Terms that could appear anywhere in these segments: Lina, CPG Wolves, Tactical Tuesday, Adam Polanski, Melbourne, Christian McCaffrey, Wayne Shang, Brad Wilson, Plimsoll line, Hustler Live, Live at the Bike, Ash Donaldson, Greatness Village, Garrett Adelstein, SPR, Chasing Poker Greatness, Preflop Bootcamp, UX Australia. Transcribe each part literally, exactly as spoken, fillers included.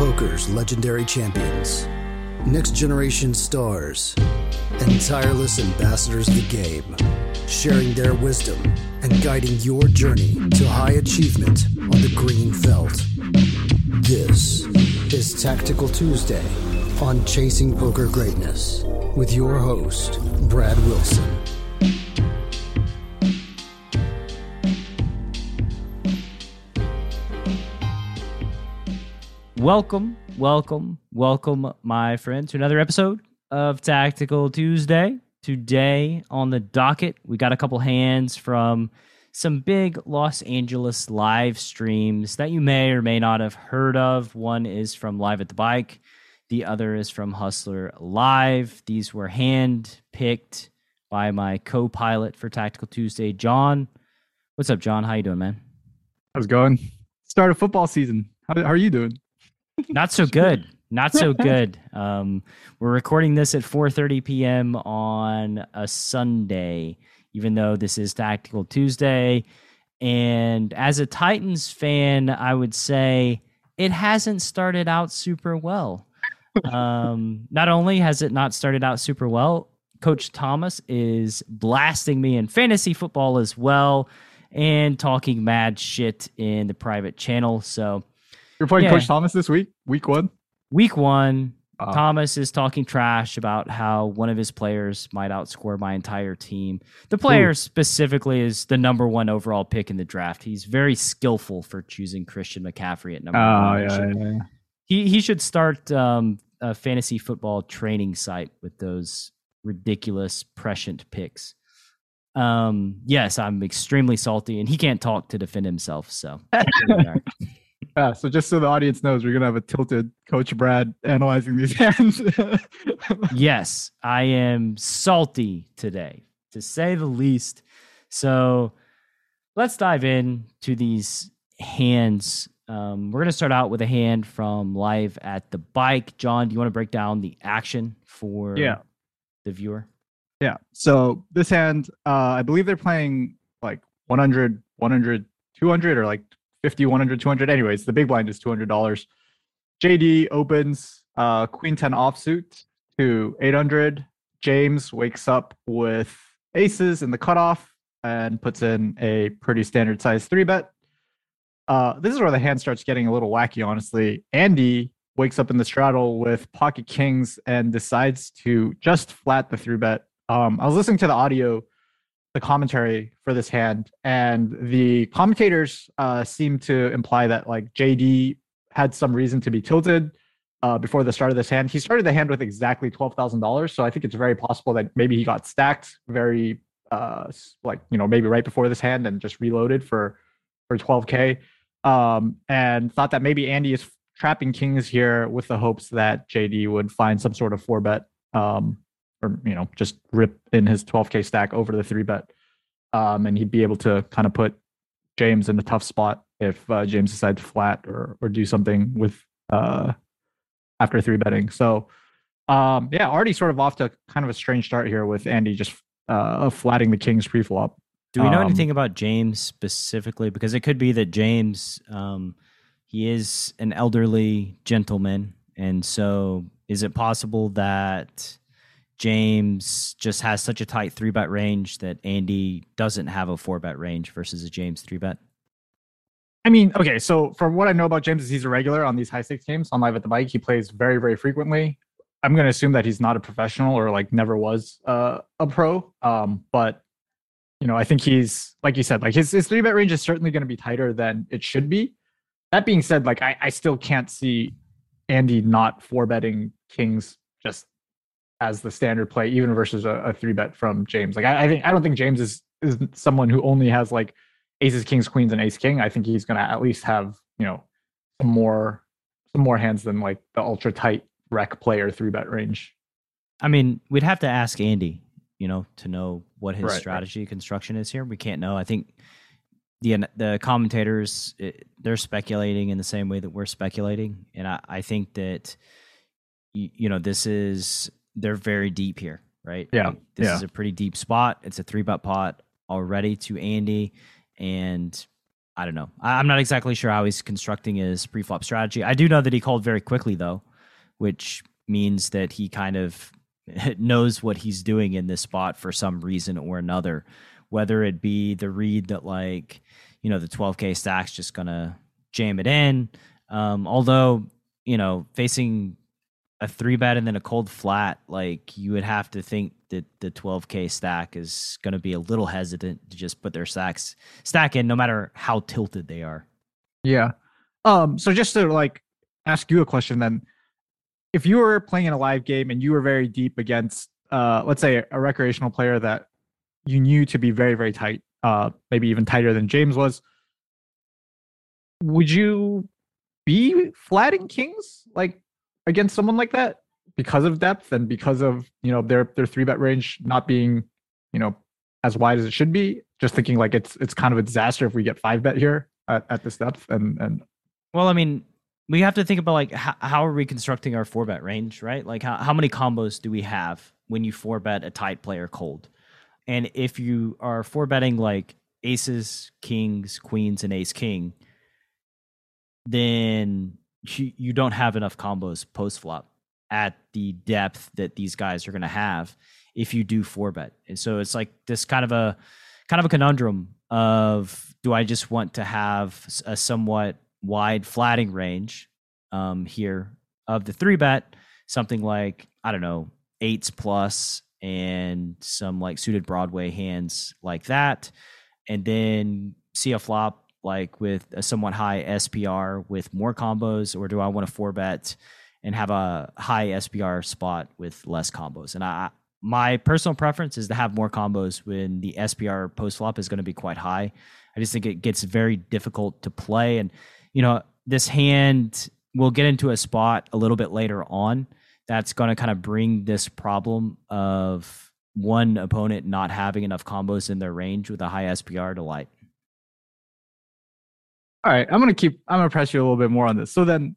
poker's legendary champions, next-generation stars, and tireless ambassadors of the game, sharing their wisdom and guiding your journey to high achievement on the green felt. This is Tactical Tuesday on Chasing Poker Greatness with your host, Brad Wilson. Welcome, welcome, welcome, my friend, to another episode of Tactical Tuesday. Today on the docket, we got a couple hands from some big Los Angeles live streams that you may or may not have heard of. One is from Live at the Bike. The other is from Hustler Live. These were hand-picked by my co-pilot for Tactical Tuesday, John. What's up, John? How you doing, man? How's it going? Start of football season. How, how are you doing? Not so good. Not so good. Um, we're recording this at four thirty p.m. on a Sunday, even though this is Tactical Tuesday. And as a Titans fan, I would say it hasn't started out super well. Um, not only has it not started out super well, Coach Thomas is blasting me in fantasy football as well and talking mad shit in the private channel. So you're playing yeah. Coach Thomas this week? Week one? Week one. Wow. Thomas is talking trash about how one of his players might outscore my entire team. The player Ooh. specifically is the number one overall pick in the draft. He's very skillful for choosing Christian McCaffrey at number oh, one. Yeah, should, yeah, yeah. He, he should start um, a fantasy football training site with those ridiculous, prescient picks. Um, yes, I'm extremely salty, and he can't talk to defend himself, so... Yeah, so just so the audience knows, we're going to have a tilted Coach Brad analyzing these hands. Yes, I am salty today, to say the least. So let's dive in to these hands. Um, we're going to start out with a hand from Live at the Bike. John, do you want to break down the action for yeah. the viewer? Yeah, so this hand, uh, I believe they're playing like one hundred, one hundred, two hundred, or like fifty, one hundred, two hundred. Anyways, the big blind is two hundred dollars. J D opens uh, queen ten offsuit to eight hundred. James wakes up with aces in the cutoff and puts in a pretty standard size three bet. Uh, this is where the hand starts getting a little wacky, honestly. Andy wakes up in the straddle with pocket kings and decides to just flat the three bet. Um, I was listening to the audio, the commentary for this hand, and the commentators uh, seem to imply that like J D had some reason to be tilted uh, before the start of this hand. He started the hand with exactly twelve thousand dollars, so I think it's very possible that maybe he got stacked very uh, like, you know, maybe right before this hand and just reloaded for for twelve K um, and thought that maybe Andy is trapping kings here with the hopes that J D would find some sort of four bet. Um, Or, you know, just rip in his twelve K stack over the three bet. Um, and he'd be able to kind of put James in a tough spot if uh, James decides to flat or or do something with uh, after three betting. So, um, yeah, already sort of off to kind of a strange start here with Andy just uh, flatting the kings preflop. Do we know um, anything about James specifically? Because it could be that James, um, he is an elderly gentleman. And so is it possible that James just has such a tight three bet range that Andy doesn't have a four bet range versus a James three bet? I mean, okay, so from what I know about James is he's a regular on these high stakes games on Live at the Bike. He plays very, very frequently. I'm going to assume that he's not a professional or like never was uh, a pro. Um, but, you know, I think he's, like you said, like his, his three bet range is certainly going to be tighter than it should be. That being said, like I, I still can't see Andy not four betting kings just as the standard play, even versus a, a three bet from James. Like I, I think I don't think James is is someone who only has like aces, kings, queens, and ace king. I think he's gonna at least have, you know, some more some more hands than like the ultra tight rec player three bet range. I mean, we'd have to ask Andy, you know, to know what his right, strategy right. construction is here. We can't know. I think the the commentators it, they're speculating in the same way that we're speculating, and I, I think that you, you know this is. They're very deep here, right? Yeah. Like, this yeah. is a pretty deep spot. It's a three bet pot already to Andy. And I don't know. I'm not exactly sure how he's constructing his preflop strategy. I do know that he called very quickly, though, which means that he kind of knows what he's doing in this spot for some reason or another, whether it be the read that, like, you know, the twelve K stack's just going to jam it in. Um, although, you know, facing a three bet and then a cold flat, like, you would have to think that the twelve K stack is going to be a little hesitant to just put their stacks stack in, no matter how tilted they are. Yeah. Um, so just to, like, ask you a question then, if you were playing in a live game and you were very deep against, uh, let's say a recreational player that you knew to be very, very tight, uh, maybe even tighter than James was, would you be flatting kings, like, against someone like that, because of depth and because of, you know, their their three bet range not being, you know, as wide as it should be? Just thinking, like, it's it's kind of a disaster if we get five bet here at, at this depth. And and well, I mean, we have to think about, like, how, how are we constructing our four bet range, right? Like, how, how many combos do we have when you four bet a tight player cold? And if you are four betting like aces, kings, queens, and ace king, then you don't have enough combos post flop at the depth that these guys are going to have if you do four bet. And so it's like this kind of a kind of a conundrum of, do I just want to have a somewhat wide flatting range um, here of the three bet, something like, I don't know, eights plus and some like suited Broadway hands like that, and then see a flop like with a somewhat high S P R with more combos? Or do I want to four bet and have a high S P R spot with less combos? And I, my personal preference is to have more combos when the S P R post flop is going to be quite high. I just think it gets very difficult to play. And, you know, this hand will get into a spot a little bit later on that's going to kind of bring this problem of one opponent not having enough combos in their range with a high S P R to light. All right, I'm going to keep, I'm going to press you a little bit more on this. So then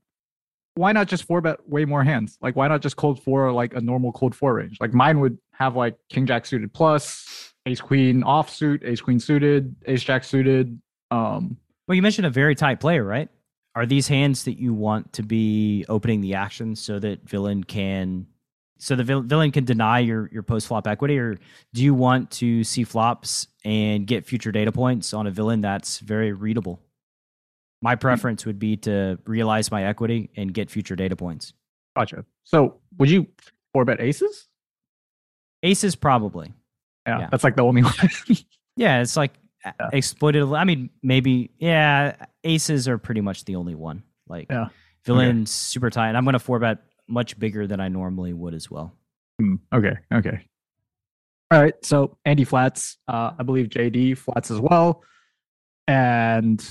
why not just four bet way more hands? Like, why not just cold four, like a normal cold four range? Like, mine would have like king jack suited plus, ace queen off suit, ace queen suited, ace jack suited. Um, well, you mentioned a very tight player, right? Are these hands that you want to be opening the action so that villain can, so the villain can deny your, your post flop equity? Or do you want to see flops and get future data points on a villain that's very readable? My preference would be to realize my equity and get future data points. Gotcha. So would you four bet aces? Aces, probably. Yeah, yeah. That's like the only one. Yeah, it's like yeah. exploitative. I mean, maybe, yeah, aces are pretty much the only one. Like, yeah. Villain's okay. Super tight. And I'm going to four bet much bigger than I normally would as well. Mm, okay, okay. All right, so Andy flats. Uh, I believe J D flats as well. And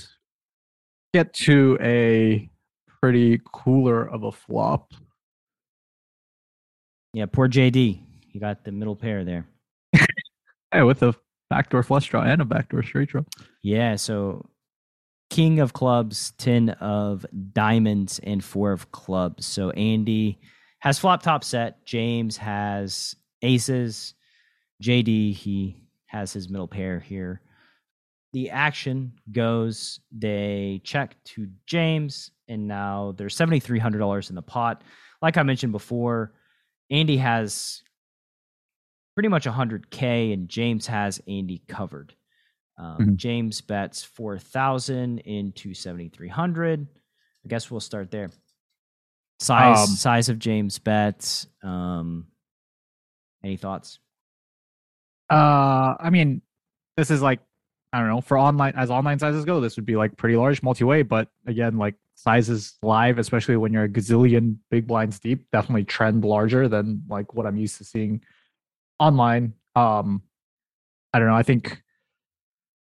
get to a pretty cooler of a flop. Yeah, poor J D. You got the middle pair there. Hey, with a backdoor flush draw and a backdoor straight draw. Yeah, so king of clubs, ten of diamonds, and four of clubs. So Andy has flop top set. James has aces. J D, he has his middle pair here. The action goes, they check to James, and now there's seven thousand three hundred dollars in the pot. Like I mentioned before, Andy has pretty much one hundred K, and James has Andy covered. Um, mm-hmm. James bets four thousand into seven thousand three hundred. I guess we'll start there. Size um, size of James' bets. Um, any thoughts? Uh, I mean, this is like, I don't know, for online, as online sizes go, this would be like pretty large multi-way, but again, like sizes live, especially when you're a gazillion big blinds deep, definitely trend larger than like what I'm used to seeing online. Um, I don't know. I think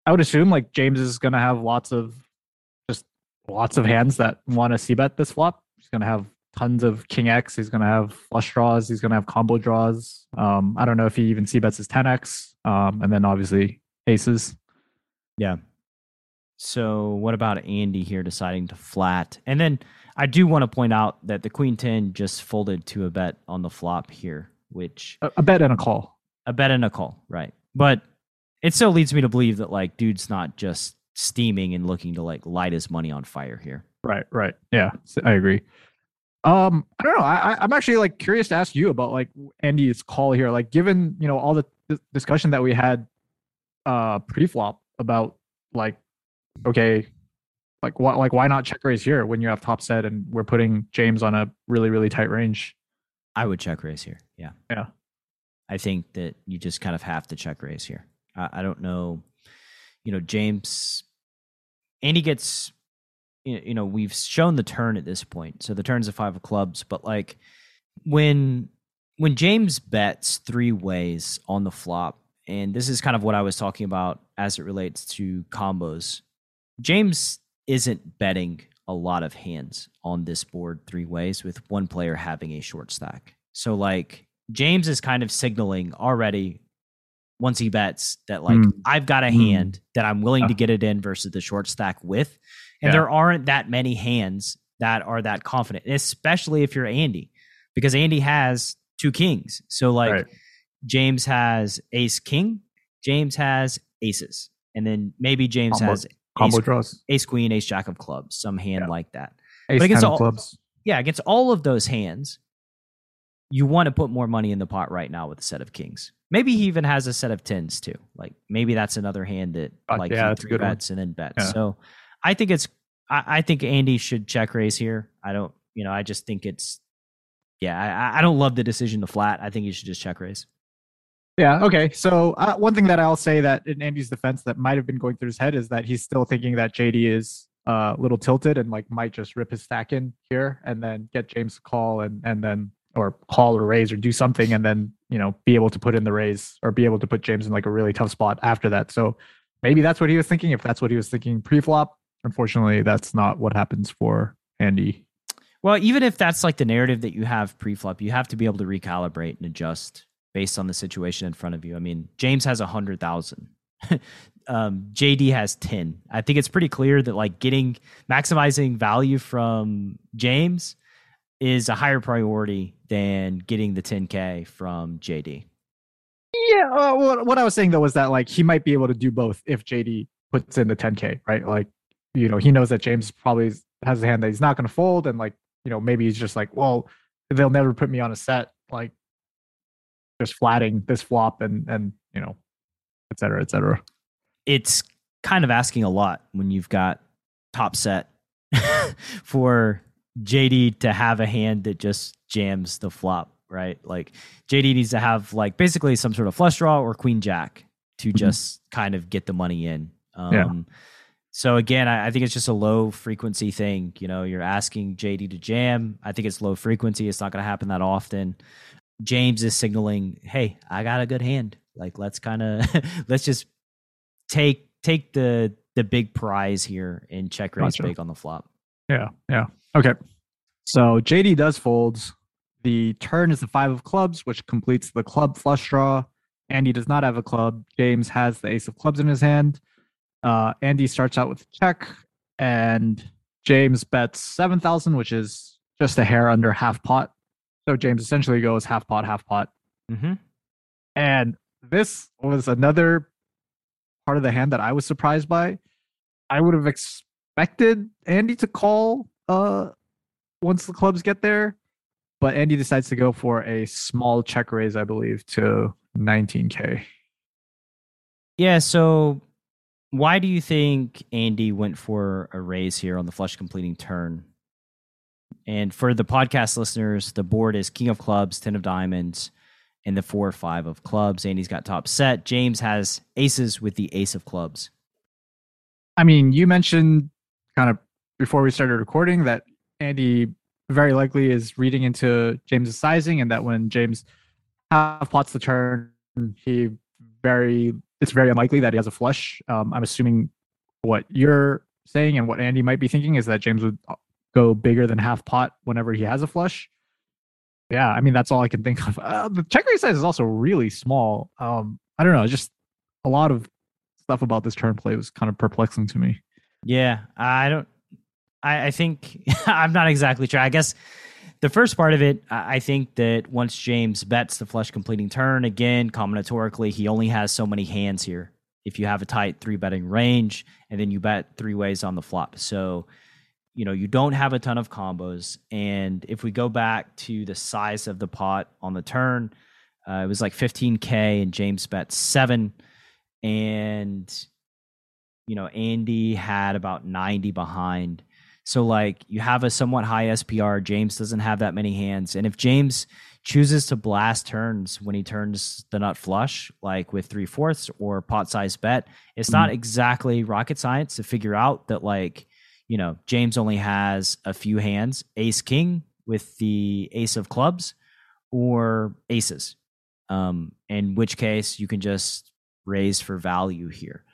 I would assume like James is going to have lots of just lots of hands that want to c-bet this flop. He's going to have tons of king X. He's going to have flush draws. He's going to have combo draws. Um, I don't know if he even c-bets his ten X. Um, and then obviously aces. Yeah. So what about Andy here deciding to flat? And then I do want to point out that the queen ten just folded to a bet on the flop here, which... A, a bet and a call. A bet and a call, right. But it still leads me to believe that, like, dude's not just steaming and looking to like light his money on fire here. Right, right. Yeah, I agree. Um, I don't know. I, I'm actually like curious to ask you about like Andy's call here. Like, given, you know, all the th- discussion that we had uh, pre-flop about like, okay, like what, like why not check raise here when you have top set and we're putting James on a really, really tight range? I would check raise here. Yeah. Yeah. I think that you just kind of have to check raise here. I, I don't know. You know, James, Andy gets, you know, we've shown the turn at this point. So the turn's a five of clubs, but like when, when James bets three ways on the flop, and this is kind of what I was talking about as it relates to combos, James isn't betting a lot of hands on this board three ways with one player having a short stack. So like James is kind of signaling already once he bets that like, mm. I've got a mm. hand that I'm willing yeah. to get it in versus the short stack with. And yeah. there aren't that many hands that are that confident, especially if you're Andy, because Andy has two kings. So like right. James has ace king, James has aces, and then maybe James combo, has combo ace, draws. ace queen, ace jack of clubs, some hand yeah. like that. Ace but against all, of clubs. Yeah, against all of those hands, you want to put more money in the pot right now with a set of kings. Maybe he even has a set of tens too. Like maybe that's another hand that uh, like yeah, he three bets one. and then bets. Yeah. So I think it's, I, I think Andy should check raise here. I don't, you know, I just think it's, yeah, I, I don't love the decision to flat. I think you should just check raise. Yeah. Okay. So uh, one thing that I'll say that in Andy's defense that might've been going through his head is that he's still thinking that J D is a uh, little tilted and like might just rip his stack in here and then get James to call and, and then, or call or raise or do something. And then, you know, be able to put in the raise or be able to put James in like a really tough spot after that. So maybe that's what he was thinking. If that's what he was thinking pre-flop, unfortunately, that's not what happens for Andy. Well, even if that's like the narrative that you have pre-flop, you have to be able to recalibrate and adjust based on the situation in front of you. I mean, James has one hundred thousand. um, J D has ten. I think it's pretty clear that like getting maximizing value from James is a higher priority than getting the ten K from J D. Yeah. Uh, what, what I was saying though was that like he might be able to do both if J D puts in the ten K, right? Like, you know, he knows that James probably has a hand that he's not going to fold. And like, you know, maybe he's just like, well, they'll never put me on a set, like just flatting this flop and, and, you know, et cetera, et cetera. It's kind of asking a lot when you've got top set for J D to have a hand that just jams the flop, right? Like J D needs to have like basically some sort of flush draw or queen jack to mm-hmm. just kind of get the money in. Um, yeah. So again, I think it's just a low frequency thing. You know, you're asking J D to jam. I think it's low frequency. It's not going to happen that often. James is signaling, hey, I got a good hand. Like, let's kind of, let's just take, take the, the big prize here and check raise gotcha. big on the flop. Yeah. Yeah. Okay. So J D does fold. The turn is the five of clubs, which completes the club flush draw. Andy does not have a club. James has the ace of clubs in his hand. Uh, Andy starts out with a check, and James bets seven thousand, which is just a hair under half pot. So James essentially goes half pot, half pot. Mm-hmm. And this was another part of the hand that I was surprised by. I would have expected Andy to call uh, once the clubs get there, but Andy decides to go for a small check raise, I believe, to nineteen K. Yeah, so why do you think Andy went for a raise here on the flush completing turn? And for the podcast listeners, the board is king of clubs, ten of diamonds, and the four or five of clubs. Andy's got top set. James has aces with the ace of clubs. I mean, you mentioned kind of before we started recording that Andy very likely is reading into James's sizing, and that when James half pots the turn, he very... it's very unlikely that he has a flush. Um, I'm assuming what you're saying and what Andy might be thinking is that James would go bigger than half pot whenever he has a flush. Yeah, I mean, that's all I can think of. Uh, the check raise size is also really small. Um, I don't know. Just a lot of stuff about this turn play was kind of perplexing to me. Yeah, I don't... I, I think... I'm not exactly sure. I guess the first part of it, I think that once James bets the flush completing turn, again, combinatorically, he only has so many hands here. if you have a tight three betting range, and then you bet three ways on the flop. So, you know, you don't have a ton of combos. And if we go back to the size of the pot on the turn, uh, it was like fifteen K and James bet seven. And, you know, Andy had about ninety behind. So like you have a somewhat high S P R. James doesn't have that many hands. And if James chooses to blast turns when he turns the nut flush, like with three fourths or pot size bet, it's not exactly rocket science to figure out that, like, you know, James only has a few hands, ace king with the ace of clubs or aces. Um, in which case you can just raise for value here.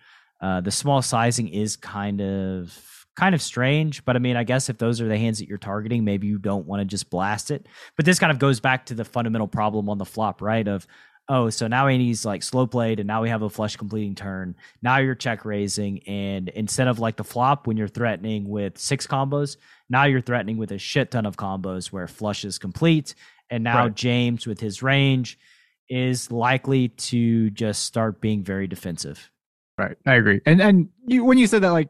Uh, the small sizing is kind of kind of strange, but I mean, I guess if those are the hands that you're targeting, maybe you don't want to just blast it. But this kind of goes back to the fundamental problem on the flop, right? Of, oh, so now Andy's like slow played and now we have a flush completing turn. Now you're check raising. And instead of like the flop, when you're threatening with six combos, now you're threatening with a shit ton of combos where flush is complete. And now right. James with his range is likely to just start being very defensive. Right. I agree. And, and you, when you said that, like,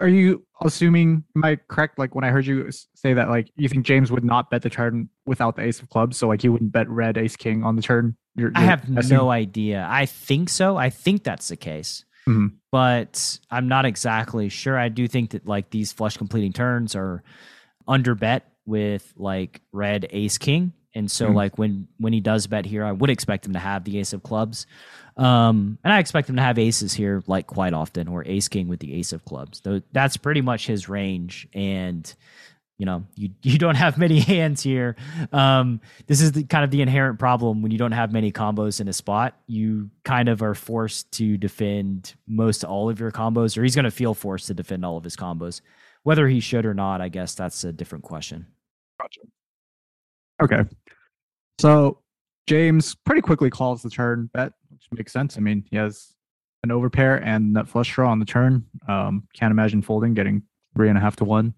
are you assuming, am I correct? Like when I heard you say that, like you think James would not bet the turn without the ace of clubs. So like he wouldn't bet red ace king on the turn. You're, I you're have guessing? No idea. I think so. I think that's the case, mm-hmm. but I'm not exactly sure. I do think that like these flush completing turns are under bet with like red ace king. And so mm-hmm. like when, when he does bet here, I would expect him to have the ace of clubs. Um, and I expect him to have aces here, like quite often, or ace king with the ace of clubs. Though that's pretty much his range, and you know you you don't have many hands here. Um, this is the, kind of the inherent problem when you don't have many combos in a spot. You kind of are forced to defend most all of your combos, or he's going to feel forced to defend all of his combos, whether he should or not. I guess that's a different question. Gotcha. Okay, so James pretty quickly calls the turn bet. Makes sense. I mean, he has an overpair and nut flush draw on the turn. Um, can't imagine folding, getting three and a half to one.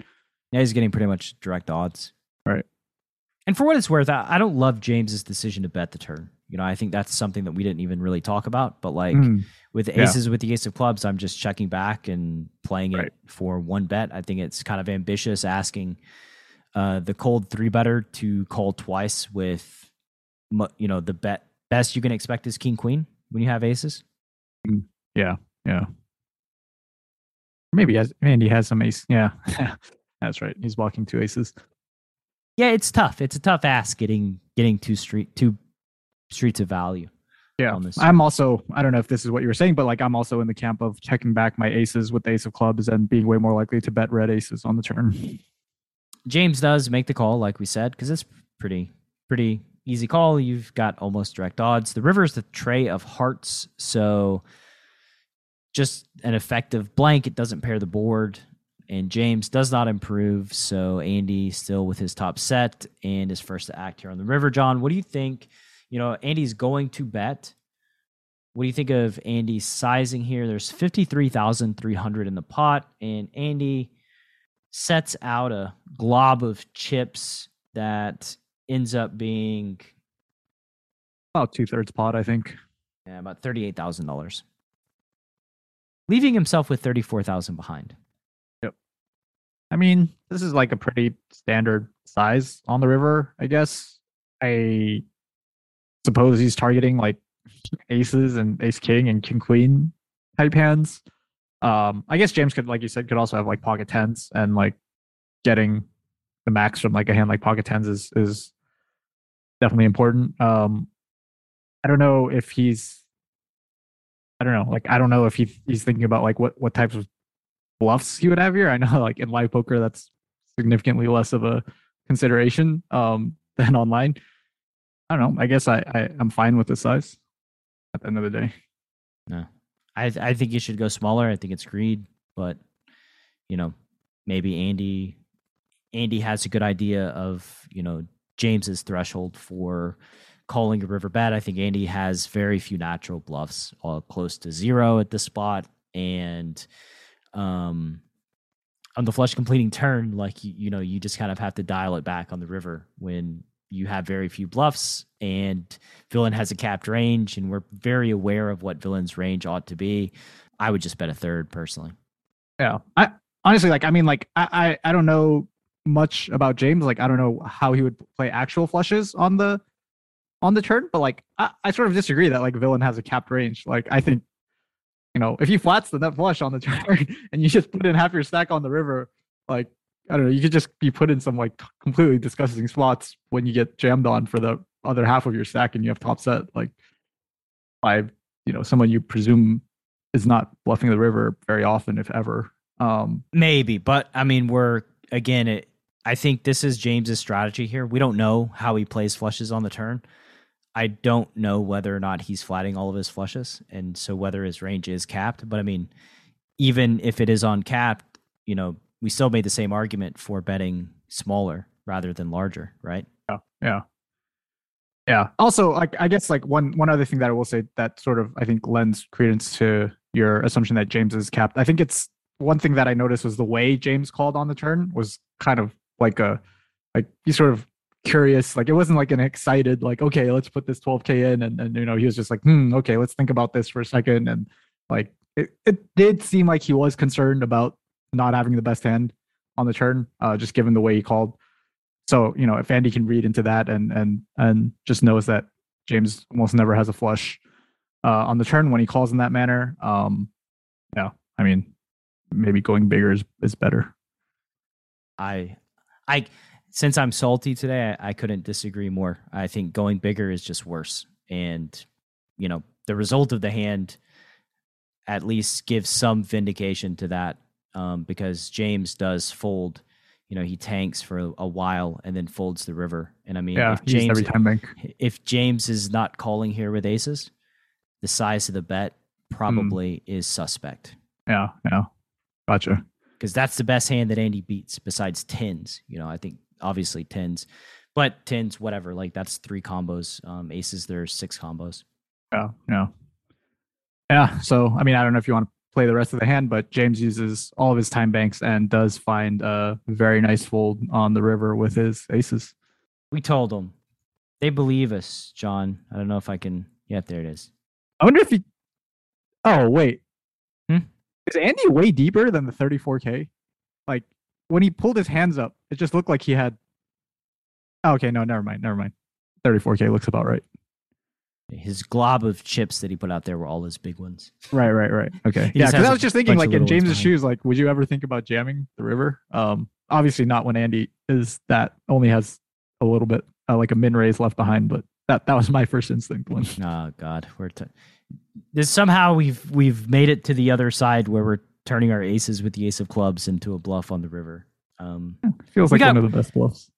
Yeah, he's getting pretty much direct odds. Right. And for what it's worth, I, I don't love James's decision to bet the turn. You know, I think that's something that we didn't even really talk about. But like mm. with aces, yeah. with the ace of clubs, I'm just checking back and playing right. it for one bet. I think it's kind of ambitious asking uh, the cold three better to call twice with, you know, the bet best you can expect is king queen. When you have aces? Yeah, yeah. Maybe has, Andy has some ace. Yeah, that's right. He's blocking two aces. Yeah, it's tough. It's a tough ask getting getting two street two streets of value. Yeah, on this I'm also, I don't know if this is what you were saying, but like I'm also in the camp of checking back my aces with the ace of clubs and being way more likely to bet red aces on the turn. James does make the call, like we said, because it's pretty pretty. Easy call. You've got almost direct odds. The river is the tray of hearts, so just an effective blank. It doesn't pair the board, and James does not improve, so Andy still with his top set and is first to act here on the river. John, what do you think? You know, Andy's going to bet. What do you think of Andy's sizing here? There's fifty-three thousand three hundred in the pot, and Andy sets out a glob of chips that ends up being about two thirds pot, I think. Yeah, about thirty-eight thousand dollars, leaving himself with thirty-four thousand behind. Yep. I mean, this is like a pretty standard size on the river, I guess. I suppose he's targeting like aces and ace king and king queen type hands. Um, I guess James could, like you said, could also have like pocket tens and like getting the max from like a hand like pocket tens is is. Definitely important. Um, I don't know if he's, I don't know, like I don't know if he he's thinking about like what what types of bluffs he would have here. I know like in live poker that's significantly less of a consideration um, than online. I don't know. I guess I, I I'm fine with the size at the end of the day. No, I I think you should go smaller. I think it's greed, but you know maybe Andy Andy has a good idea of you know. James's threshold for calling a river bet. I think Andy has very few natural bluffs, all close to zero at this spot. And um, on the flush completing turn, like, you, you know, you just kind of have to dial it back on the river when you have very few bluffs and villain has a capped range. And we're very aware of what villain's range ought to be. I would just bet a third personally. Yeah. I honestly, like, I mean, like, I, I, I don't know much about James. Like, I don't know how he would play actual flushes on the, on the turn, but like, I, I sort of disagree that like villain has a capped range. Like, I think, you know, if he flats the nut flush on the turn and you just put in half your stack on the river, like, I don't know, you could just be put in some like completely disgusting spots when you get jammed on for the other half of your stack and you have top set, like, by, you know, someone you presume is not bluffing the river very often, if ever. Um, Maybe, but I mean, we're, again, it, I think this is James's strategy here. We don't know how he plays flushes on the turn. I don't know whether or not he's flatting all of his flushes, and so whether his range is capped. But I mean, even if it is uncapped, you know, we still made the same argument for betting smaller rather than larger, right? Yeah, yeah, yeah. Also, like, I guess, like, one one other thing that I will say that sort of, I think, lends credence to your assumption that James is capped. I think it's one thing that I noticed was the way James called on the turn was kind of like a, like, he sort of curious, like, it wasn't like an excited, like, okay, let's put this twelve K in, and, and you know, he was just like, hmm, okay, let's think about this for a second, and like, it, it did seem like he was concerned about not having the best hand on the turn, uh, just given the way he called. So, you know, if Andy can read into that and and and just knows that James almost never has a flush uh, on the turn when he calls in that manner, um, yeah, I mean, maybe going bigger is, is better. I, I, since I'm salty today, I, I couldn't disagree more. I think going bigger is just worse, and you know, the result of the hand at least gives some vindication to that. Um, because James does fold, you know, he tanks for a while and then folds the river. And I mean, yeah, if James, every time bank. if James is not calling here with aces, the size of the bet probably mm. is suspect. Yeah, yeah, gotcha. Because that's the best hand that Andy beats besides tens. You know, I think obviously tens, but tens, whatever. Like, that's three combos. Um, aces, there's six combos. Yeah, yeah, yeah. So I mean, I don't know if you want to play the rest of the hand, but James uses all of his time banks and does find a very nice fold on the river with his aces. We told him. They believe us, John. I don't know if I can... Yeah, there it is. I wonder if he... Oh, wait. Hmm? Is Andy way deeper than the thirty-four K? Like, when he pulled his hands up, it just looked like he had... Oh, okay, no, never mind, never mind. thirty-four K looks about right. His glob of chips that he put out there were all his big ones. Right, right, right. Okay. Yeah, because I was just thinking, like, in James's shoes, like, would you ever think about jamming the river? Um, obviously not when Andy is that only has a little bit, uh, like a min raise left behind. But that that was my first instinct. When... Oh God, we're t- this somehow we've we've made it to the other side where we're turning our aces with the ace of clubs into a bluff on the river. Um, yeah, feels like got, one of the best bluffs.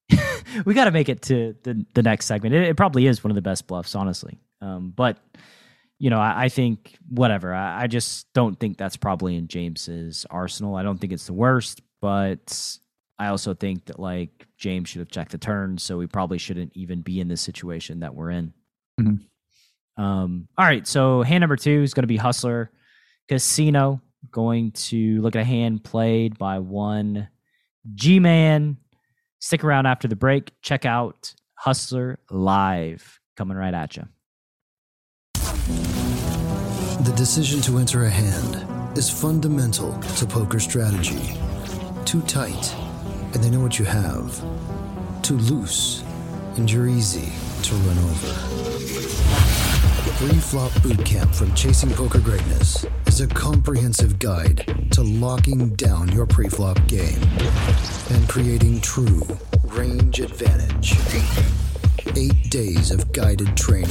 We got to make it to the the next segment. It, it probably is one of the best bluffs, honestly. Um, but, you know, I, I think whatever. I, I just don't think that's probably in James's arsenal. I don't think it's the worst, but I also think that, like, James should have checked the turn, so we probably shouldn't even be in this situation that we're in. Mm-hmm. Um, all right, so hand number two is going to be Hustler Casino. Going to look at a hand played by one G-Man. Stick around after the break. Check out Hustler Live coming right at you. The decision to enter a hand is fundamental to poker strategy. Too tight, and they know what you have. Too loose, and you're easy to run over. Preflop Bootcamp from Chasing Poker Greatness is a comprehensive guide to locking down your preflop game and creating true range advantage. Eight days of guided training,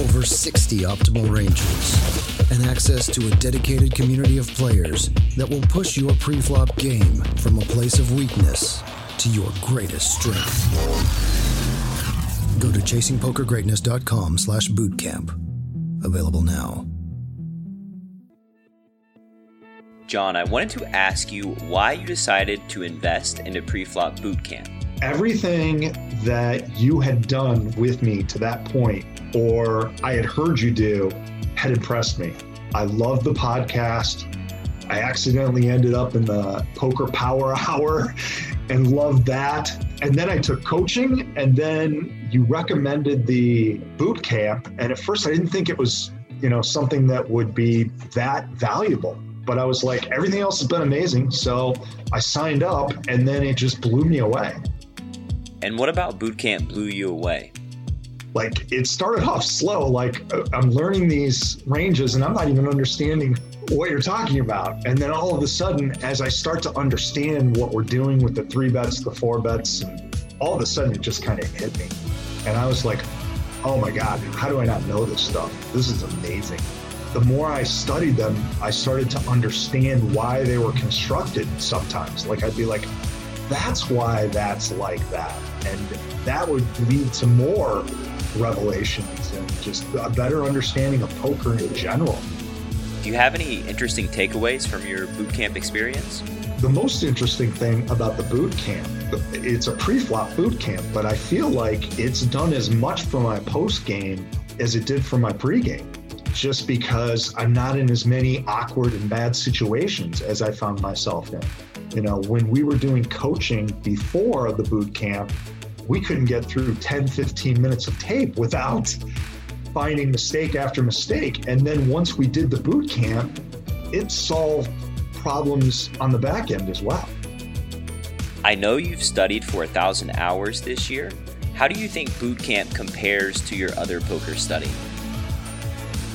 over sixty optimal ranges, and access to a dedicated community of players that will push your preflop game from a place of weakness to your greatest strength. Go to chasingpokergreatness.com slash bootcamp. Available now. John, I wanted to ask you why you decided to invest in a preflop bootcamp. Everything that you had done with me to that point, or I had heard you do, had impressed me. I loved the podcast. I accidentally ended up in the Poker Power Hour and loved that. And then I took coaching, and then you recommended the boot camp. And at first I didn't think it was you know, something that would be that valuable. But I was like, everything else has been amazing. So I signed up and then it just blew me away. And what about bootcamp blew you away? Like, it started off slow. Like, I'm learning these ranges and I'm not even understanding what you're talking about. And then all of a sudden, as I start to understand what we're doing with the three bets, the four bets, and all of a sudden it just kind of hit me. And I was like, oh my God, how do I not know this stuff? This is amazing. The more I studied them, I started to understand why they were constructed sometimes. Like, I'd be like, that's why that's like that. And that would lead to more revelations and just a better understanding of poker in general. Do you have any interesting takeaways from your bootcamp experience? The most interesting thing about the bootcamp, it's a pre-flop bootcamp, but I feel like it's done as much for my post-game as it did for my pre-game, just because I'm not in as many awkward and bad situations as I found myself in. You know, when we were doing coaching before the bootcamp, we couldn't get through ten, fifteen minutes of tape without finding mistake after mistake. And then once we did the boot camp, it solved problems on the back end as well. I know you've studied for a thousand hours this year. How do you think boot camp compares to your other poker study?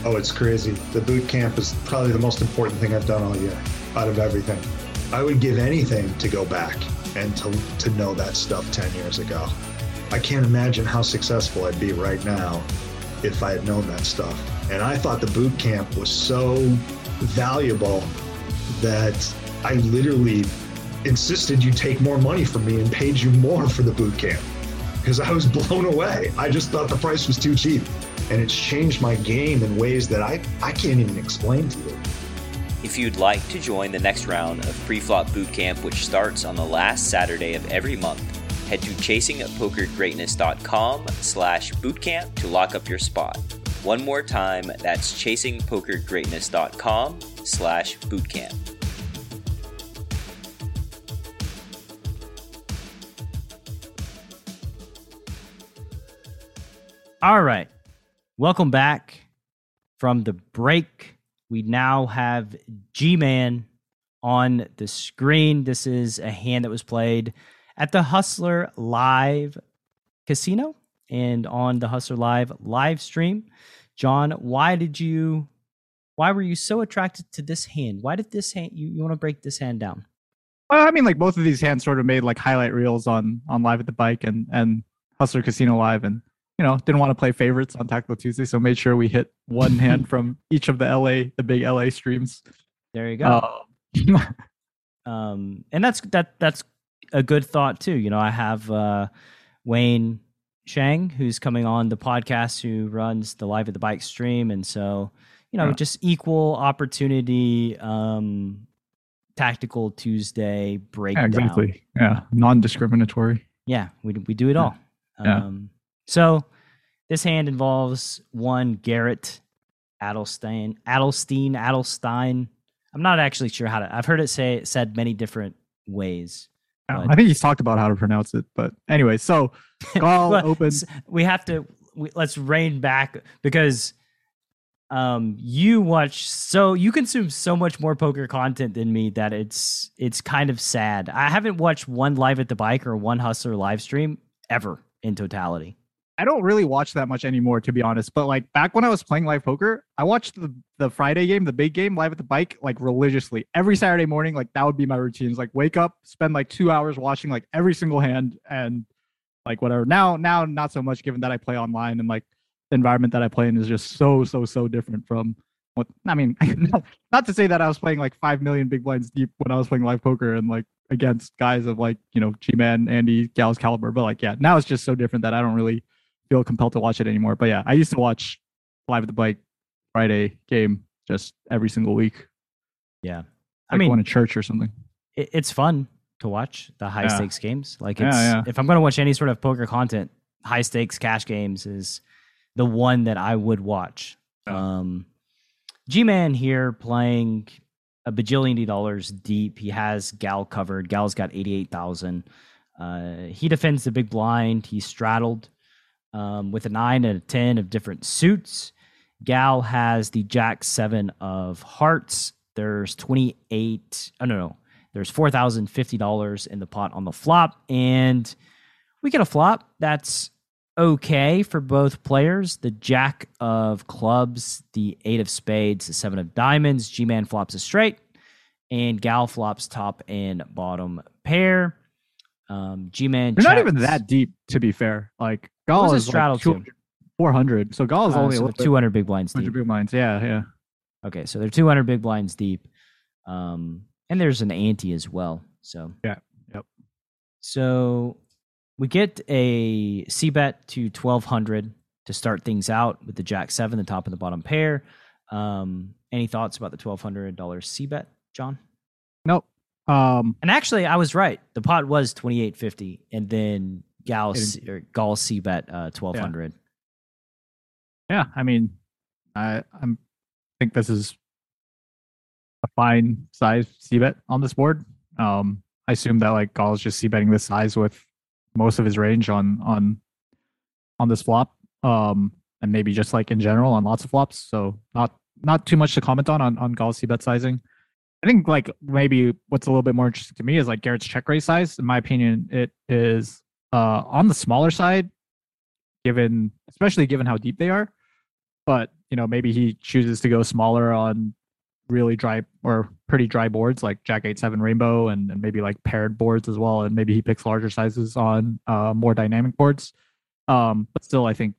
Oh, it's crazy. The boot camp is probably the most important thing I've done all year out of everything. I would give anything to go back and to, to know that stuff ten years ago. I can't imagine how successful I'd be right now if I had known that stuff. And I thought the boot camp was so valuable that I literally insisted you take more money from me and paid you more for the boot camp because I was blown away. I just thought the price was too cheap, and it's changed my game in ways that I, I can't even explain to you. If you'd like to join the next round of Preflop Bootcamp, which starts on the last Saturday of every month, head to chasing poker greatness dot com slash bootcamp to lock up your spot. One more time, that's chasing poker greatness dot com slash bootcamp. All right. Welcome back from the break. We now have G-Man on the screen. This is a hand that was played at the Hustler Live Casino and on the Hustler Live live stream. John, why did you, why were you so attracted to this hand? Why did this hand, you, you want to break this hand down? Well, I mean, like, both of these hands sort of made like highlight reels on on Live at the Bike and, and Hustler Casino Live, and, you know, didn't want to play favorites on Tactical Tuesday, so made sure we hit one hand from each of the L A, the big L A streams. There you go. Uh, um, and that's that that's a good thought too. You know, I have uh, Wayne Shang, who's coming on the podcast, who runs the Live at the Bike stream, and so, you know, yeah. just equal opportunity. Um, Tactical Tuesday breakdown. Yeah, exactly. Yeah, non-discriminatory. Yeah, we we do it all. Yeah. Um, So this hand involves one Garrett Adelstein, Adelstein, Adelstein. I'm not actually sure how to, I've heard it say said many different ways. I think he's talked about how to pronounce it, but anyway, so Gall well, opens. We have to, we, let's rein back because um, you watch, so you consume so much more poker content than me that it's, it's kind of sad. I haven't watched one Live at the Bike or one Hustler live stream ever in totality. I don't really watch that much anymore, to be honest. But like back when I was playing live poker, I watched the, the Friday game, the big game, Live at the Bike, like religiously every Saturday morning. Like that would be my routines. Like wake up, spend like two hours watching like every single hand and like whatever. Now, now not so much, given that I play online and like the environment that I play in is just so, so, so different from what, I mean, not, not to say that I was playing like five million big blinds deep when I was playing live poker and like against guys of like, you know, G-Man, Andy, Gal's caliber. But like, yeah, now it's just so different that I don't really feel compelled to watch it anymore. But yeah, I used to watch Live at the Bike Friday game just every single week. Yeah, like I mean, going to church or something. It, it's fun to watch the high yeah. stakes games. Like, it's yeah, yeah. if I'm going to watch any sort of poker content, high stakes cash games is the one that I would watch. Yeah. Um, G-Man here playing a bajillion dollars deep. He has Gal covered. Gal's got eighty-eight thousand. Uh, he defends the big blind. He's straddled. Um, with a nine and a ten of different suits. Gal has the Jack seven of hearts. There's twenty-eight. I don't know. There's four thousand fifty dollars in the pot on the flop, and we get a flop. That's okay for both players. The Jack of clubs, the eight of spades, the seven of diamonds. G-Man flops a straight, and Gal flops top and bottom pair. Um, G-Man You're checks. Not even that deep, to be fair. Like, Gal is straddle like four hundred. So Gal is uh, only so a two hundred big blinds deep. Big blinds, yeah, yeah. Okay, so they're two hundred big blinds deep. Um, and there's an ante as well. So yeah, yep. So we get a c-bet to twelve hundred to start things out with the Jack seven, the top and the bottom pair. Um, any thoughts about the twelve hundred dollars c-bet, John? Nope. Um, and actually, I was right. The pot was twenty-eight fifty, and then Gal or Gal c-bet uh, twelve hundred. Yeah. yeah, I mean, I I'm. I think this is a fine size c-bet on this board. Um, I assume that like Gal's just c-betting this size with most of his range on on on this flop, um, and maybe just like in general on lots of flops. So not not too much to comment on on, on Gal's c-bet sizing. I think like maybe what's a little bit more interesting to me is like Garrett's check raise size. In my opinion, it is uh, on the smaller side, given especially given how deep they are. But you know, maybe he chooses to go smaller on really dry or pretty dry boards like Jack eight seven rainbow, and, and maybe like paired boards as well. And maybe he picks larger sizes on uh, more dynamic boards. Um, but still, I think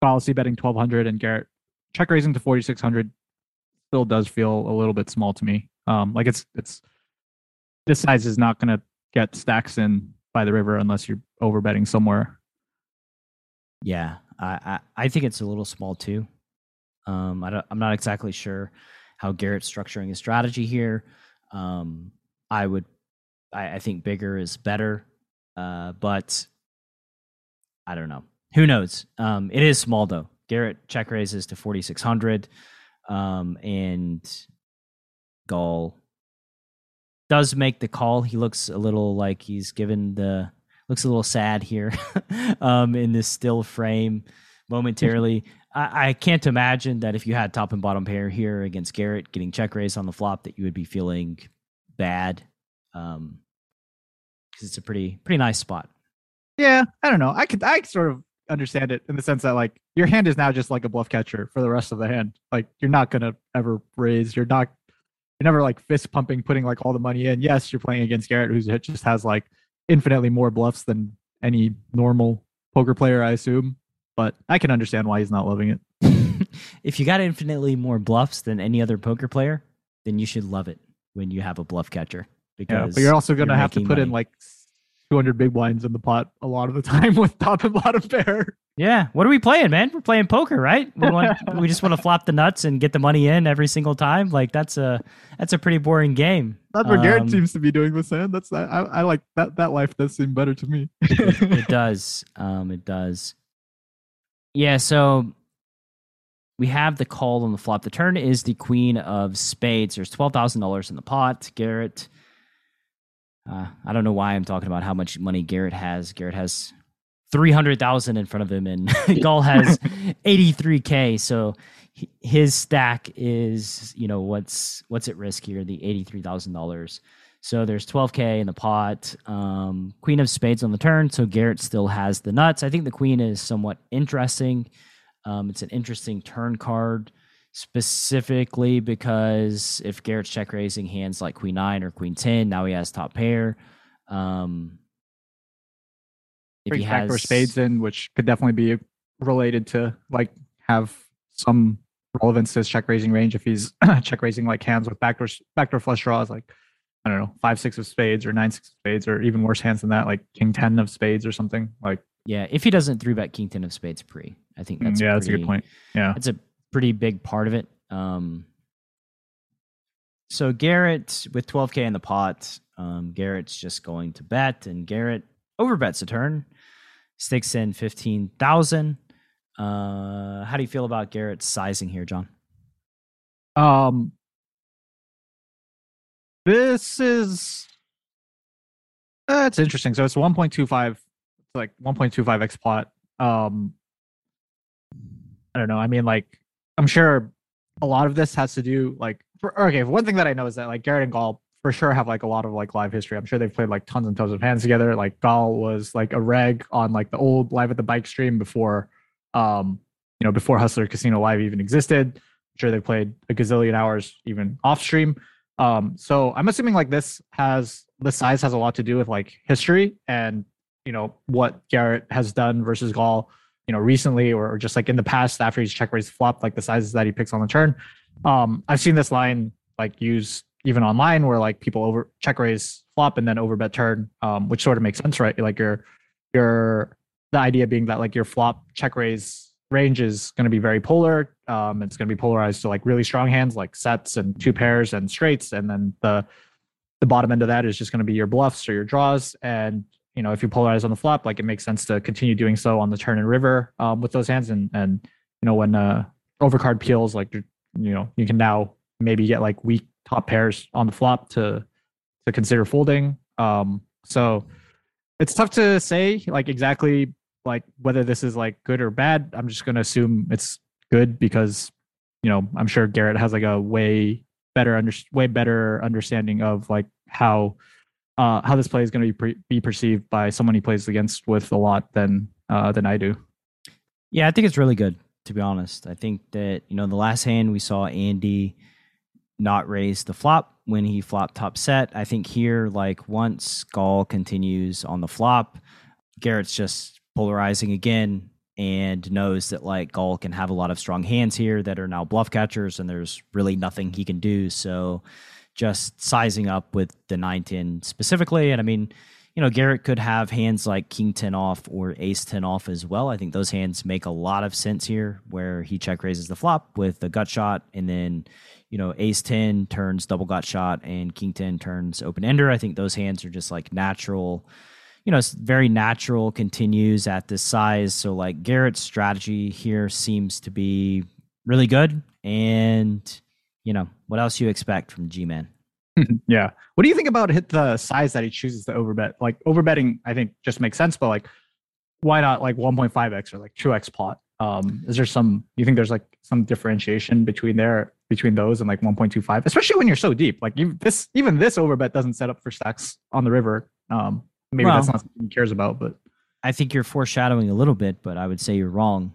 policy betting twelve hundred and Garrett check raising to forty six hundred still does feel a little bit small to me. Um, like it's it's this size is not going to get stacks in by the river unless you're over betting somewhere. Yeah. I, I think it's a little small too. Um, I don't, I'm not exactly sure how Garrett's structuring his strategy here. Um, I would, I, I think bigger is better, uh, but I don't know. Who knows? Um, it is small though. Garrett check raises to forty-six hundred, um, and Gal does make the call. He looks a little like he's given the. Looks a little sad here um, in this still frame momentarily. I, I can't imagine that if you had top and bottom pair here against Garrett getting check raised on the flop that you would be feeling bad, because um, it's a pretty pretty nice spot. Yeah, I don't know. I could I sort of understand it in the sense that like your hand is now just like a bluff catcher for the rest of the hand. Like you're not gonna ever raise. You're not. You're never like fist pumping, putting like all the money in. Yes, you're playing against Garrett, who just has like infinitely more bluffs than any normal poker player, I assume, but I can understand why he's not loving it. If you got infinitely more bluffs than any other poker player, then you should love it when you have a bluff catcher. Because yeah, but you're also going to have to put money in like two hundred big blinds in the pot a lot of the time with top and bottom pair. Yeah. What are we playing, man? We're playing poker, right? We, want, we just want to flop the nuts and get the money in every single time. Like that's a, that's a pretty boring game. That's what um, Garrett seems to be doing with sand. That's I, I like that, that life does seem better to me. it, it does. Um, it does. Yeah. So we have the call on the flop. The turn is the queen of spades. There's twelve thousand dollars in the pot. Garrett, Uh, I don't know why I'm talking about how much money Garrett has. Garrett has three hundred thousand in front of him, and Gal has eighty-three K. So he, his stack is, you know, what's what's at risk here, the eighty-three thousand dollars. So there's twelve K in the pot. Um, queen of spades on the turn, so Garrett still has the nuts. I think the queen is somewhat interesting. Um, it's an interesting turn card, specifically because if Garrett's check raising hands like queen nine or queen ten, now he has top pair. Um, if he has backdoor spades in, which could definitely be related to like have some relevance to his check raising range. If he's check raising like hands with backdoor backdoor flush draws, like I don't know, five six of spades or nine six of spades, or even worse hands than that, like king ten of spades or something. Like yeah, if he doesn't three bet king ten of spades pre, I think that's yeah, pretty, that's a good point. Yeah, it's a pretty big part of it. Um, so Garrett with twelve K in the pot, um, Garrett's just going to bet, and Garrett overbets a turn, sticks in fifteen thousand. Uh, how do you feel about Garrett's sizing here, John? Um, this is that's uh, interesting. So it's one point two five, it's like one point two five x pot. Um, I don't know. I mean, like I'm sure a lot of this has to do like, for, okay, one thing that I know is that like Garrett and Gall for sure have like a lot of like live history. I'm sure they've played like tons and tons of hands together. Like Gall was like a reg on like the old Live at the Bike stream before, um, you know, before Hustler Casino Live even existed. I'm sure they played a gazillion hours even off stream. Um, so I'm assuming like this has, the size has a lot to do with like history and, you know, what Garrett has done versus Gall, you know, recently or, or just like in the past after he's check raised flop, like the sizes that he picks on the turn. Um, I've seen this line like used even online where like people over check raise flop and then over bet turn, um, which sort of makes sense, right? Like your, your, the idea being that like your flop check raise range is going to be very polar. Um, it's going to be polarized to like really strong hands like sets and two pairs and straights. And then the, the bottom end of that is just going to be your bluffs or your draws. And, you know, if you polarize on the flop, like it makes sense to continue doing so on the turn and river um, with those hands. And, and you know, when uh, overcard peels, like, you know, you can now maybe get like weak top pairs on the flop to to consider folding. Um, so it's tough to say like exactly like whether this is like good or bad. I'm just going to assume it's good because, you know, I'm sure Garrett has like a way better, under, way better understanding of like how Uh, how this play is going to be pre- be perceived by someone he plays against with a lot than uh, than I do. Yeah, I think it's really good, to be honest. I think that, you know, the last hand we saw Andy not raise the flop when he flopped top set. I think here, like, once Gall continues on the flop, Garrett's just polarizing again and knows that, like, Gall can have a lot of strong hands here that are now bluff catchers, and there's really nothing he can do, so just sizing up with the nine ten specifically. And I mean, you know, Garrett could have hands like king ten off or ace ten off as well. I think those hands make a lot of sense here where he check raises the flop with a gut shot and then, you know, ace ten turns double gut shot and king ten turns open ender. I think those hands are just like natural, you know, very natural continues at this size. So like Garrett's strategy here seems to be really good. And you know, what else you expect from G-Man? Yeah. What do you think about hit the size that he chooses to overbet? Like overbetting, I think just makes sense, but like, why not like one point five x or like two x pot? Um, is there some, you think there's like some differentiation between there, between those and like one point two five, especially when you're so deep, like you, this, even this overbet doesn't set up for stacks on the river. Um, maybe well, that's not something he cares about, but I think you're foreshadowing a little bit, but I would say you're wrong.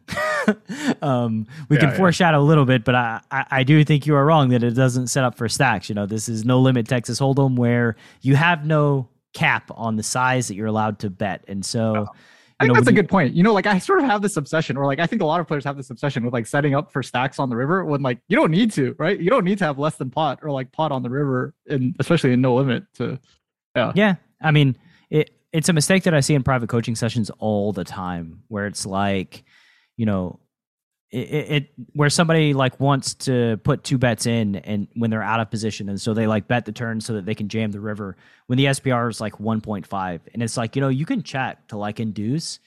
um, we yeah, can yeah. foreshadow a little bit, but I, I, I do think you are wrong that it doesn't set up for stacks. You know, this is no limit Texas Hold'em where you have no cap on the size that you're allowed to bet. And so oh. I think know, that's a you, good point. You know, like I sort of have this obsession or like, I think a lot of players have this obsession with like setting up for stacks on the river when like, you don't need to, right? You don't need to have less than pot or like pot on the river and especially in no limit to, yeah. Yeah. I mean, it, it's a mistake that I see in private coaching sessions all the time where it's like, you know, it, it, it where somebody like wants to put two bets in and when they're out of position. And so they like bet the turn so that they can jam the river when the S P R is like one point five. And it's like, you know, you can check to like induce.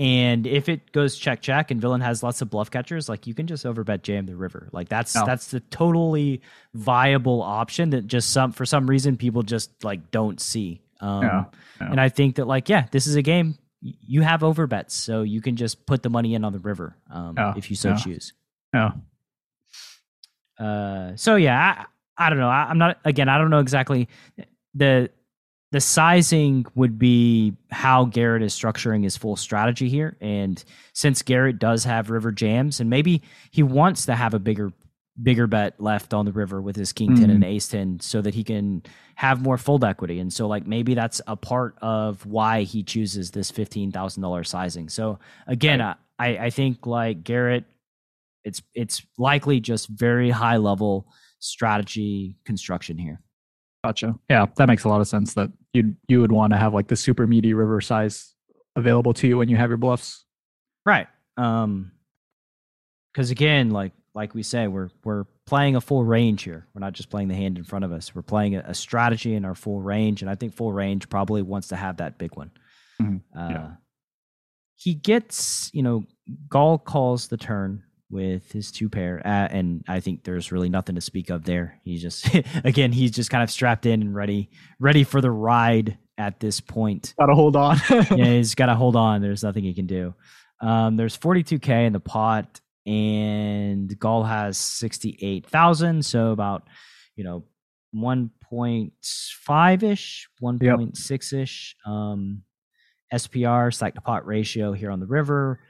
And if it goes check, check and villain has lots of bluff catchers, like you can just overbet jam the river. Like that's, no. that's the totally viable option that just some, for some reason, people just like don't see. Um, no. No. And I think that like, yeah, this is a game. You have overbets, so you can just put the money in on the river um, oh, if you so no, choose. No. Uh, so yeah, I, I don't know. I, I'm not again. I don't know exactly the the sizing would be how Garrett is structuring his full strategy here. And since Garrett does have river jams, and maybe he wants to have a bigger bigger bet left on the river with his king ten mm-hmm. and ace ten, so that he can have more fold equity. And so like maybe that's a part of why he chooses this fifteen thousand dollars sizing. So again, right. I, I think like Garrett, it's it's likely just very high level strategy construction here. Gotcha. Yeah, that makes a lot of sense that you you would want to have like the super meaty river size available to you when you have your bluffs. Right. Um, because again, like Like we say, we're we're playing a full range here. We're not just playing the hand in front of us. We're playing a, a strategy in our full range, and I think full range probably wants to have that big one. Mm-hmm. Uh, yeah. He gets, you know, Gall calls the turn with his two pair, uh, and I think there's really nothing to speak of there. He just, again, he's just kind of strapped in and ready, ready for the ride at this point. Got to hold on. Yeah, he's got to hold on. There's nothing he can do. Um, there's forty-two K in the pot. and Gaul has sixty-eight thousand. So about, you know, one point five ish, one point six ish um, S P R, stack to pot ratio here on the river.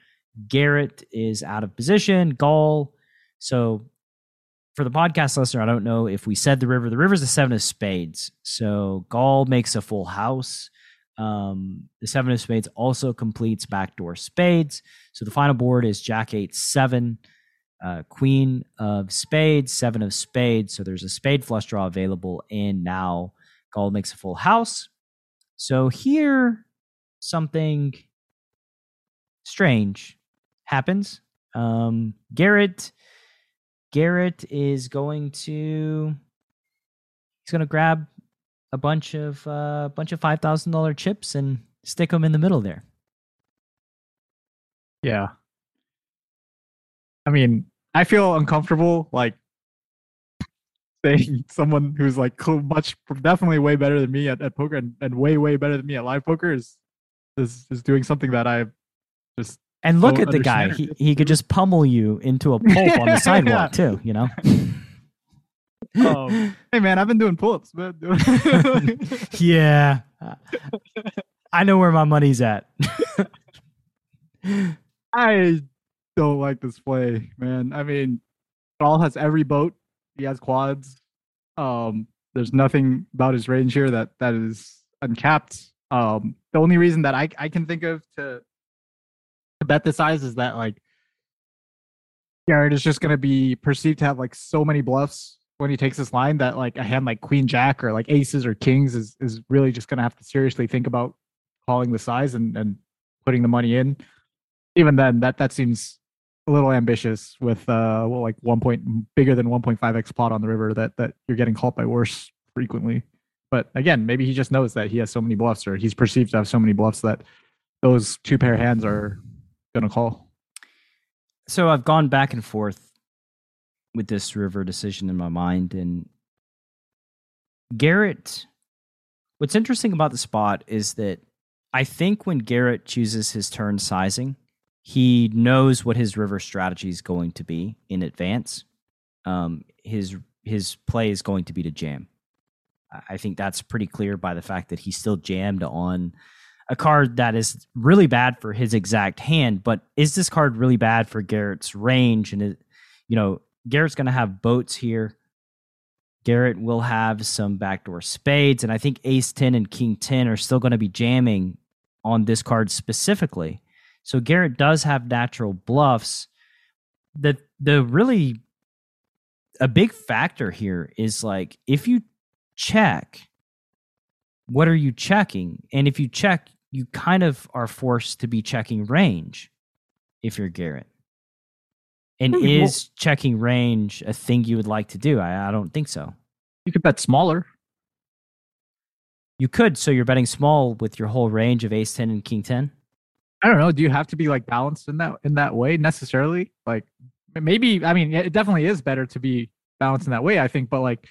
Garrett is out of position. Gaul. So for the podcast listener, I don't know if we said the river. The river's the seven of spades. So Gaul makes a full house. Um, the seven of spades also completes backdoor spades. So the final board is jack eight seven, uh, queen of spades, seven of spades. So there's a spade flush draw available, and now Gaul makes a full house. So here something strange happens. Um, Garrett, Garrett is going to he's going to grab a bunch of uh, bunch of five thousand dollar chips and stick them in the middle there. Yeah, I mean, I feel uncomfortable like saying someone who's like much definitely way better than me at, at poker and, and way way better than me at live poker is is, is doing something that I just and look at the guy. He he could just pummel you into a pulp on the sidewalk too. You know. Oh, hey man, I've been doing pull-ups, man. Yeah, I know where my money's at. I don't like this play, man. I mean, Gaul has every boat. He has quads. Um, there's nothing about his range here that that is uncapped. Um, the only reason that I I can think of to to bet the size is that like Garrett is just gonna be perceived to have like so many bluffs when he takes this line that like a hand like queen jack or like aces or kings is is really just going to have to seriously think about calling the size and, and putting the money in. Even then, that that seems a little ambitious with uh well, like one point bigger than one point five x pot on the river that that you're getting called by worse frequently. But again, maybe he just knows that he has so many bluffs, or he's perceived to have so many bluffs, that those two pair hands are going to call. So I've gone back and forth with this river decision in my mind, and Garrett, what's interesting about the spot is that I think when Garrett chooses his turn sizing, he knows what his river strategy is going to be in advance. Um, his his play is going to be to jam. I think that's pretty clear by the fact that he still jammed on a card that is really bad for his exact hand. But is this card really bad for Garrett's range? And it, you know, Garrett's going to have boats here. Garrett will have some backdoor spades, and I think ace ten and king ten are still going to be jamming on this card specifically. So Garrett does have natural bluffs. The, the really... A big factor here is, like, if you check, what are you checking? And if you check, you kind of are forced to be checking range if you're Garrett. And is checking range a thing you would like to do? I, I don't think so. You could bet smaller. You could, so you're betting small with your whole range of ace ten and king ten? I don't know. Do you have to be like balanced in that in that way necessarily? Like maybe, I mean, it definitely is better to be balanced in that way, I think, but like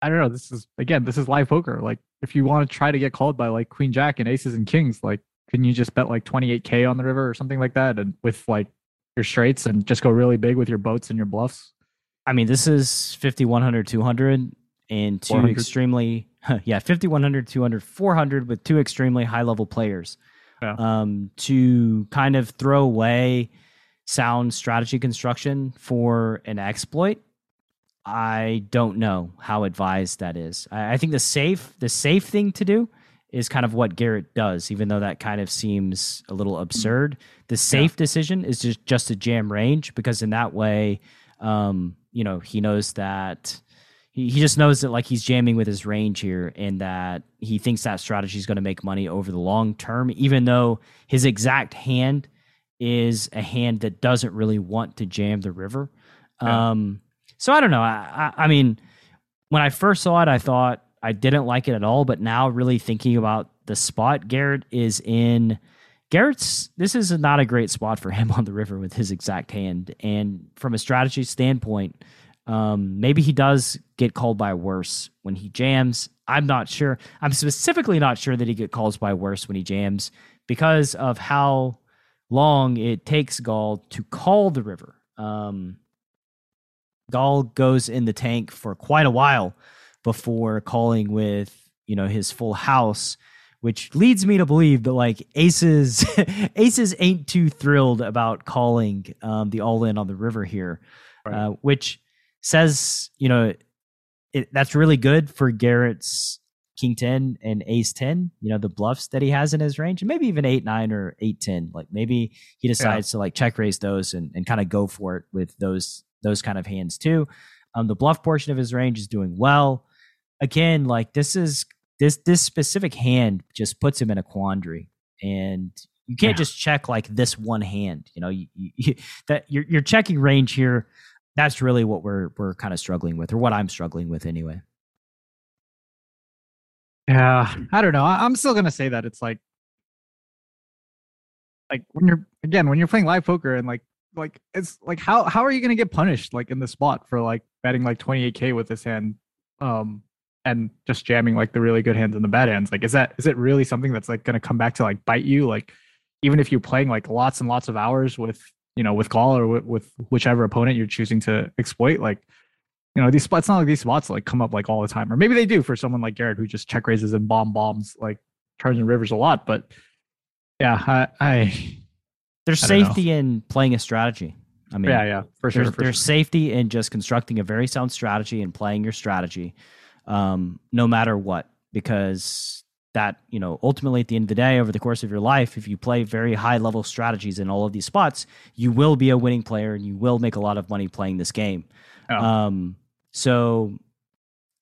I don't know. This is again, this is live poker. Like if you want to try to get called by like queen jack and aces and kings, like couldn't you just bet like twenty-eight K on the river or something like that, and with like your straights and just go really big with your boats and your bluffs? I mean, this is fifty, one hundred, two hundred and two four hundred. Extremely, yeah, fifty, one hundred, two hundred, four hundred with two extremely high level players. Yeah. Um, to kind of throw away sound strategy construction for an exploit, I don't know how advised that is. I, I think the safe, the safe thing to do is kind of what Garrett does, even though that kind of seems a little absurd. The safe yeah. decision is just, just to jam range, because in that way, um, you know, he knows that he, he just knows that like he's jamming with his range here, and that he thinks that strategy is going to make money over the long term, even though his exact hand is a hand that doesn't really want to jam the river. Yeah. Um, so I don't know. I, I, I mean, when I first saw it, I thought, I didn't like it at all, but now really thinking about the spot Garrett is in, Garrett's, this is not a great spot for him on the river with his exact hand. And from a strategy standpoint, um, maybe he does get called by worse when he jams. I'm not sure. I'm specifically not sure that he gets called by worse when he jams because of how long it takes Gall to call the river. Um, Gall goes in the tank for quite a while before calling with, you know, his full house, which leads me to believe that like aces, aces ain't too thrilled about calling um, the all in on the river here, right. uh, which says, you know, it, that's really good for Garrett's king ten and ace ten, you know, the bluffs that he has in his range, and maybe even eight nine or eight ten. Like maybe he decides yeah. to like check raise those and, and kind of go for it with those, those kind of hands too. Um, the bluff portion of his range is doing well. Again, like this is, This this specific hand just puts him in a quandary, and you can't yeah. just check like this one hand. You know, you, you, you, that you're you're checking range here. That's really what we're we're kind of struggling with, or what I'm struggling with anyway. Yeah, I don't know. I, I'm still gonna say that it's like, like when you're again when you're playing live poker and like like it's like how how are you gonna get punished like in the spot for like betting like twenty-eight K with this hand? Um, and just jamming like the really good hands and the bad hands. Like, is that, is it really something that's like going to come back to like bite you? Like, even if you're playing like lots and lots of hours with, you know, with Gall or with, with whichever opponent you're choosing to exploit, like, you know, these spots, it's not like these spots like come up like all the time, or maybe they do for someone like Garrett who just check raises and bomb bombs, like turns and rivers a lot. But yeah, I, I there's I safety know. in playing a strategy. I mean, yeah, yeah, for sure. There's, for there's sure. safety in just constructing a very sound strategy and playing your strategy. Um, no matter what, because that, you know, ultimately at the end of the day, over the course of your life, if you play very high level strategies in all of these spots, you will be a winning player and you will make a lot of money playing this game. Oh. Um, so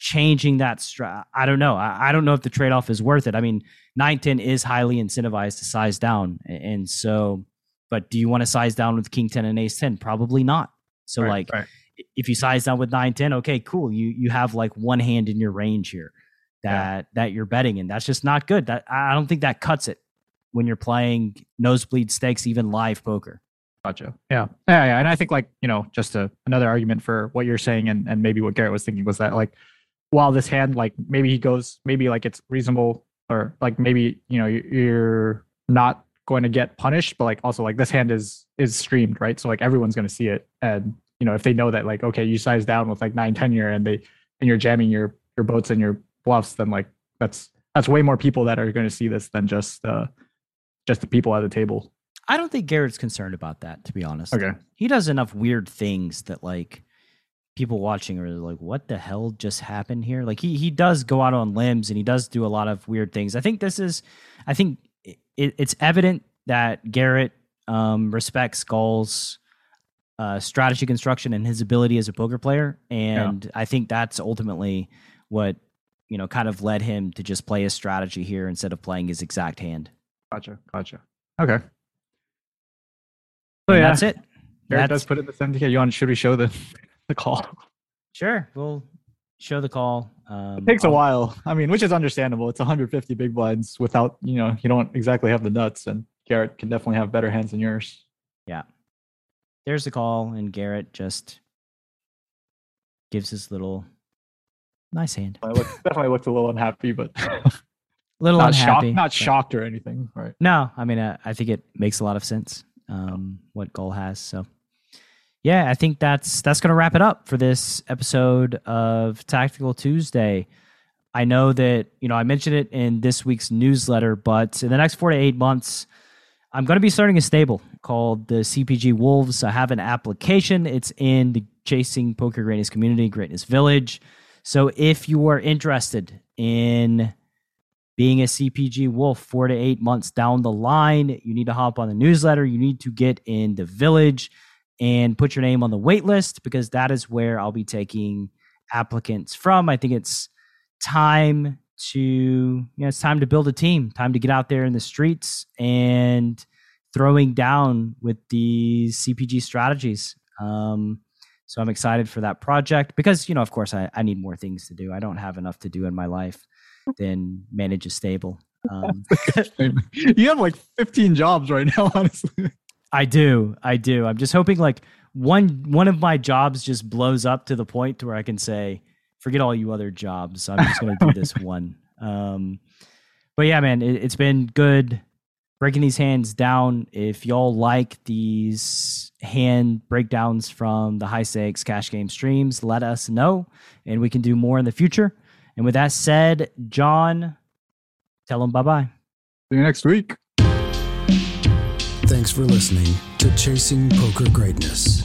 changing that strat, I don't know. I, I don't know if the trade-off is worth it. I mean, nine ten is highly incentivized to size down. And so, but do you want to size down with king ten and ace ten? Probably not. So right, like, right. If you size down with nine ten, okay, cool. You you have like one hand in your range here that yeah. that you're betting in. That's just not good. That I don't think that cuts it when you're playing nosebleed stakes, even live poker. Gotcha. Yeah. yeah, yeah. And I think like, you know, just a, another argument for what you're saying and, and maybe what Garrett was thinking was that like, while this hand, like maybe he goes, maybe like it's reasonable or like maybe, you know, you're not going to get punished, but like also like this hand is is streamed, right? So like everyone's going to see it. And you know, if they know that, like, okay, you size down with like nine ten year, and they and you're jamming your your boats and your bluffs, then like that's that's way more people that are going to see this than just uh, just the people at the table. I don't think Garrett's concerned about that, to be honest. Okay, he does enough weird things that like people watching are like, "What the hell just happened here?" Like he he does go out on limbs and he does do a lot of weird things. I think this is, I think it, it's evident that Garrett um, respects Gall's Uh, strategy construction and his ability as a poker player, and yeah. I think that's ultimately what, you know, kind of led him to just play his strategy here instead of playing his exact hand. Gotcha, gotcha. Okay, so yeah. that's it. Garrett that's, does put in the seventy K. You want? Should we show the the call? Sure, we'll show the call. Um, it takes a I'll, while. I mean, which is understandable. It's one hundred fifty big blinds without, you know, you don't exactly have the nuts, and Garrett can definitely have better hands than yours. Yeah. There's the call, and Garrett just gives his little nice hand. I look, definitely looked a little unhappy, but a little not unhappy, shocked, not but, shocked or anything, right? No, I mean, I, I think it makes a lot of sense um, what Gall has. So, yeah, I think that's that's going to wrap it up for this episode of Tactical Tuesday. I know that, you know, I mentioned it in this week's newsletter, but in the next four to eight months, I'm going to be starting a stable called the C P G Wolves. I have an application. It's in the Chasing Poker Greatness community, Greatness Village. So if you are interested in being a C P G Wolf four to eight months down the line, you need to hop on the newsletter. You need to get in the village and put your name on the wait list, because that is where I'll be taking applicants from. I think it's time to, you know, it's time to build a team, time to get out there in the streets and throwing down with these C P G strategies. Um, so I'm excited for that project because, you know, of course I, I need more things to do. I don't have enough to do in my life than manage a stable. Um, you have like fifteen jobs right now, honestly. I do. I do. I'm just hoping like one, one of my jobs just blows up to the point to where I can say, forget all you other jobs. I'm just going to do this one. Um, but yeah, man, it, it's been good breaking these hands down. If y'all like these hand breakdowns from the high stakes cash game streams, let us know and we can do more in the future. And with that said, John, tell them bye-bye. See you next week. Thanks for listening to Chasing Poker Greatness.